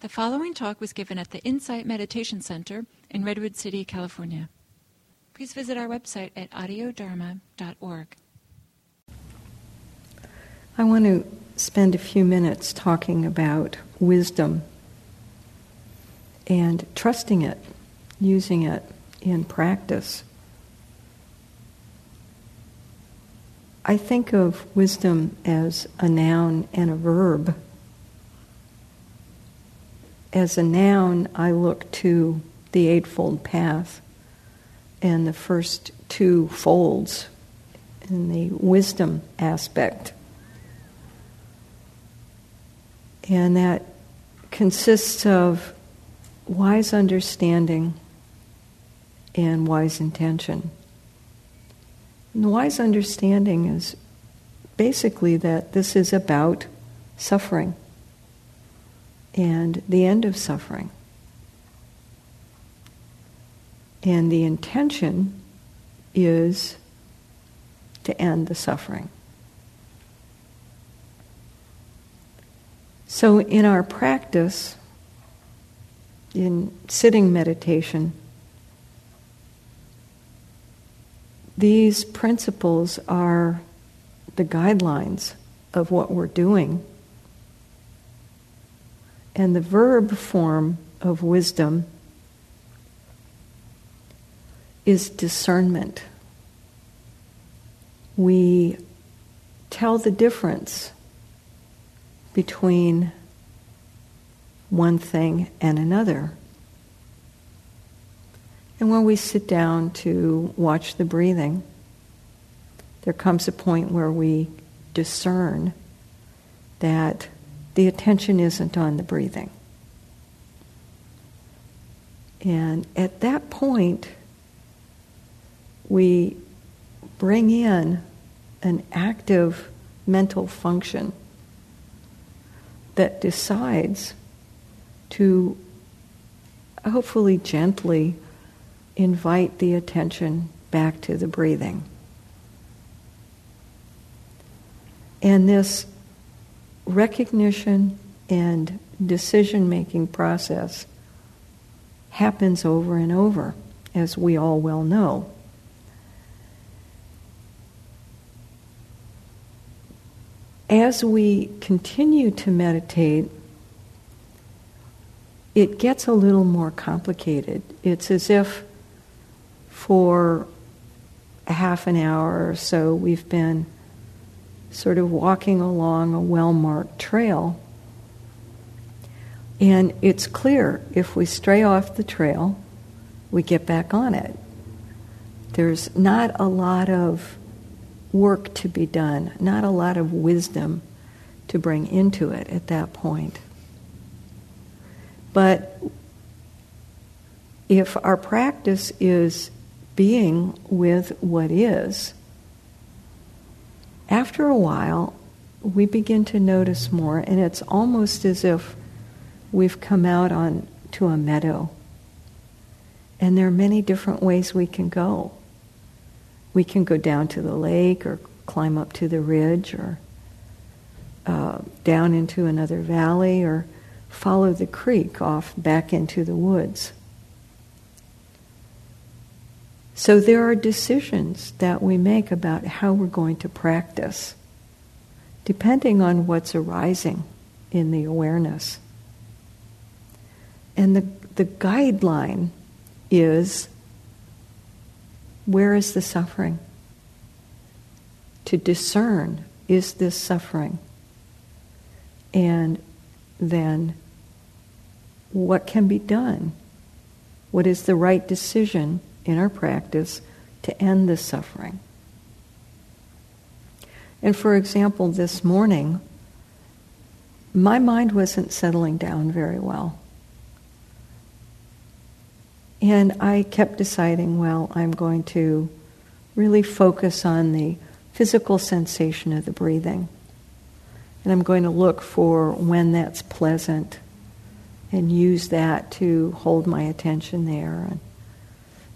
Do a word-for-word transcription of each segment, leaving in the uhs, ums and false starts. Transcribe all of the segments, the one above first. The following talk was given at the Insight Meditation Center in Redwood City, California. Please visit our website at audio dharma dot org. I want to spend a few minutes talking about wisdom and trusting it, using it in practice. I think of wisdom as a noun and a verb. As a noun, I look to the Eightfold Path and the first two folds in the wisdom aspect. And that consists of wise understanding and wise intention. And the wise understanding is basically that this is about suffering and the end of suffering. And the intention is to end the suffering. So in our practice, in sitting meditation, these principles are the guidelines of what we're doing. And the verb form of wisdom is discernment. We tell the difference between one thing and another. And when we sit down to watch the breathing, there comes a point where we discern that the attention isn't on the breathing. And at that point, we bring in an active mental function that decides to hopefully gently invite the attention back to the breathing. And this recognition and decision-making process happens over and over, as we all well know. As we continue to meditate, it gets a little more complicated. It's as if for a half an hour or so we've been sort of walking along a well-marked trail. And it's clear if we stray off the trail, we get back on it. There's not a lot of work to be done, not a lot of wisdom to bring into it at that point. But if our practice is being with what is, after a while, we begin to notice more, and it's almost as if we've come out on to a meadow. And there are many different ways we can go. We can go down to the lake, or climb up to the ridge, or uh, down into another valley, or follow the creek off back into the woods. So there are decisions that we make about how we're going to practice, depending on what's arising in the awareness. And the, the guideline is, where is the suffering? To discern, is this suffering? And then, what can be done? What is the right decision in our practice to end the suffering? And for example, this morning, my mind wasn't settling down very well. And I kept deciding, well, I'm going to really focus on the physical sensation of the breathing. And I'm going to look for when that's pleasant and use that to hold my attention there, and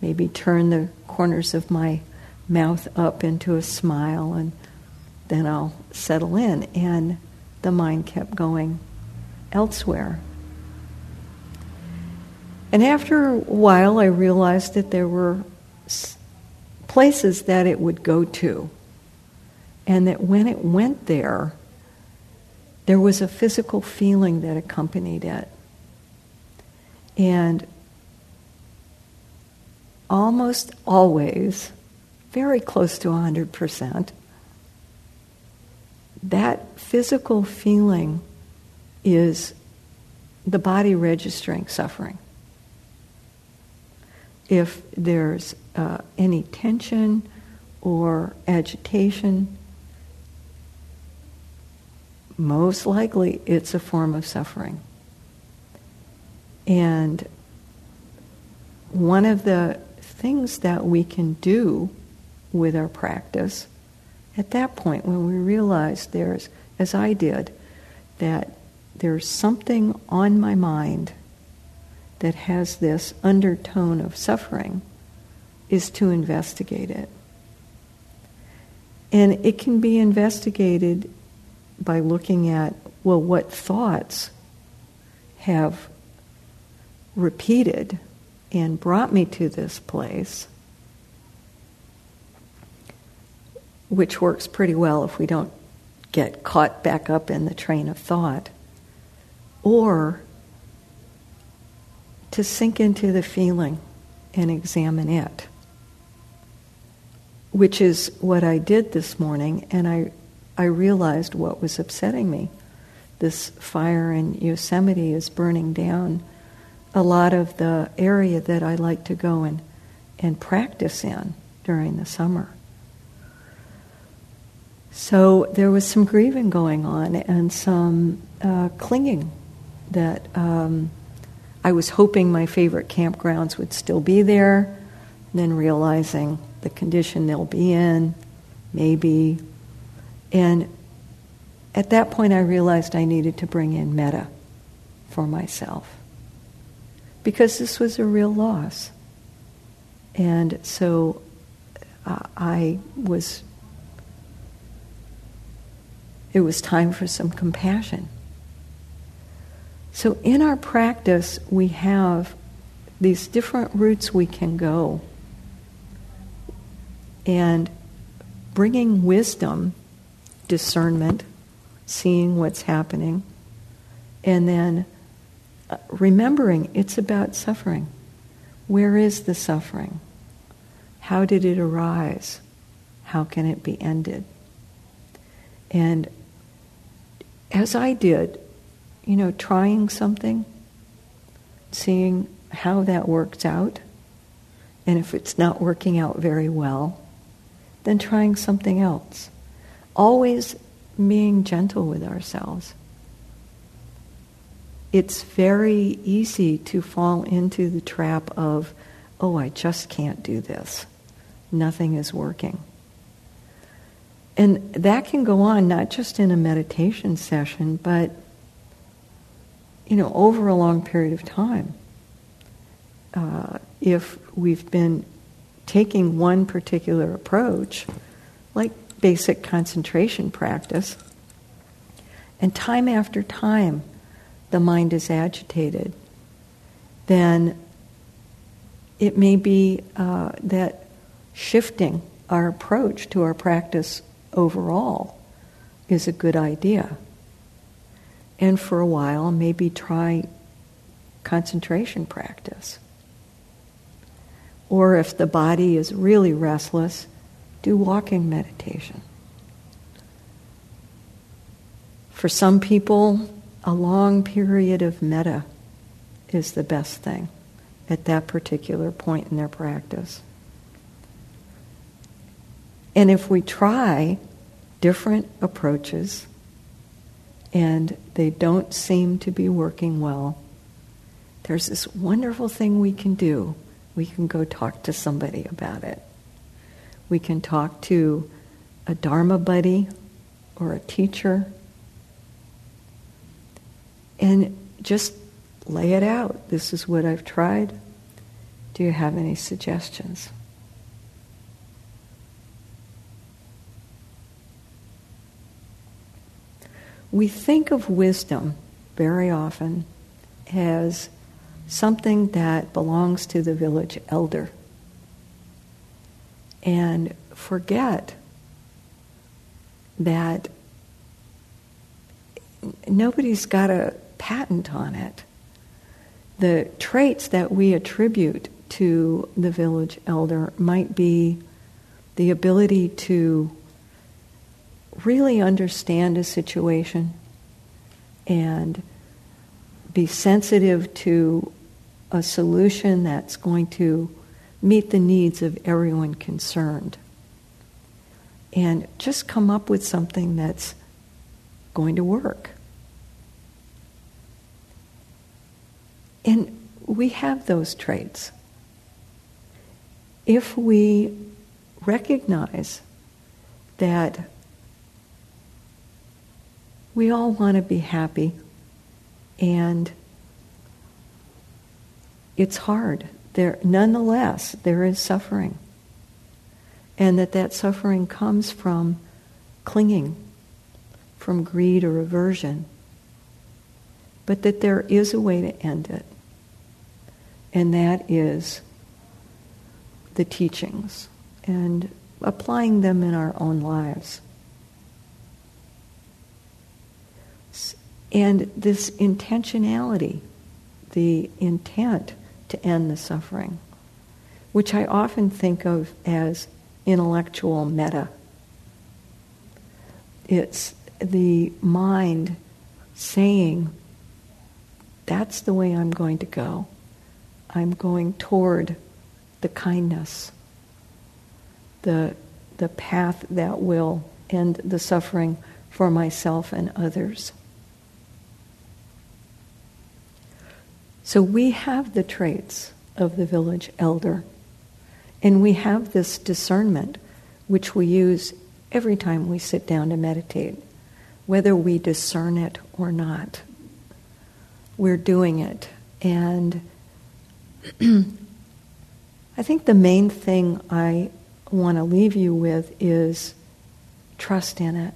maybe turn the corners of my mouth up into a smile, and then I'll settle in. And the mind kept going elsewhere. And after a while, I realized that there were places that it would go to, and that when it went there, there was a physical feeling that accompanied it. And almost always, very close to one hundred percent, that physical feeling is the body registering suffering. If there's uh, any tension or agitation, most likely it's a form of suffering. And one of the things that we can do with our practice at that point, when we realize there's, as I did, that there's something on my mind that has this undertone of suffering, is to investigate it. And it can be investigated by looking at, well, what thoughts have repeated and brought me to this place, which works pretty well if we don't get caught back up in the train of thought, or to sink into the feeling and examine it, which is what I did this morning, and I, I realized what was upsetting me. This fire in Yosemite is burning down a lot of the area that I like to go in and practice in during the summer. So there was some grieving going on and some uh, clinging that um, I was hoping my favorite campgrounds would still be there, then realizing the condition they'll be in, maybe. And at that point I realized I needed to bring in metta for myself, because this was a real loss. And so uh, I was... It was time for some compassion. So in our practice, we have these different routes we can go. And bringing wisdom, discernment, seeing what's happening, and then remembering it's about suffering. Where is the suffering? How did it arise? How can it be ended? And as I did, you know, trying something, seeing how that works out, and if it's not working out very well, then trying something else. Always being gentle with ourselves. It's very easy to fall into the trap of, oh, I just can't do this. Nothing is working. And that can go on not just in a meditation session, but, you know, over a long period of time. Uh, if we've been taking one particular approach, like basic concentration practice, and time after time the mind is agitated, then it may be uh, that shifting our approach to our practice overall is a good idea. And for a while, maybe try concentration practice. Or if the body is really restless, do walking meditation. For some people, a long period of metta is the best thing at that particular point in their practice. And if we try different approaches and they don't seem to be working well, there's this wonderful thing we can do. We can go talk to somebody about it. We can talk to a Dharma buddy or a teacher and just lay it out. This is what I've tried. Do you have any suggestions? We think of wisdom very often as something that belongs to the village elder, and forget that nobody's got a patent on it. The traits that we attribute to the village elder might be the ability to really understand a situation and be sensitive to a solution that's going to meet the needs of everyone concerned. And just come up with something that's going to work. And we have those traits. If we recognize that we all want to be happy, and it's hard. There, nonetheless, there is suffering. And that that suffering comes from clinging, from greed or aversion. But that there is a way to end it. And that is the teachings and applying them in our own lives. And this intentionality, the intent to end the suffering, which I often think of as intellectual metta. It's the mind saying, that's the way I'm going to go. I'm going toward the kindness, the, the path that will end the suffering for myself and others. So we have the traits of the village elder, and we have this discernment which we use every time we sit down to meditate, whether we discern it or not. We're doing it, and I think the main thing I want to leave you with is trust in it.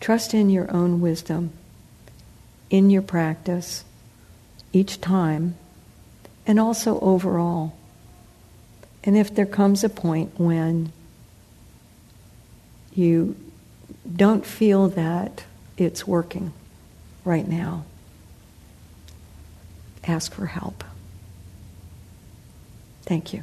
Trust in your own wisdom, in your practice, each time, and also overall. And if there comes a point when you don't feel that it's working right now, ask for help. Thank you.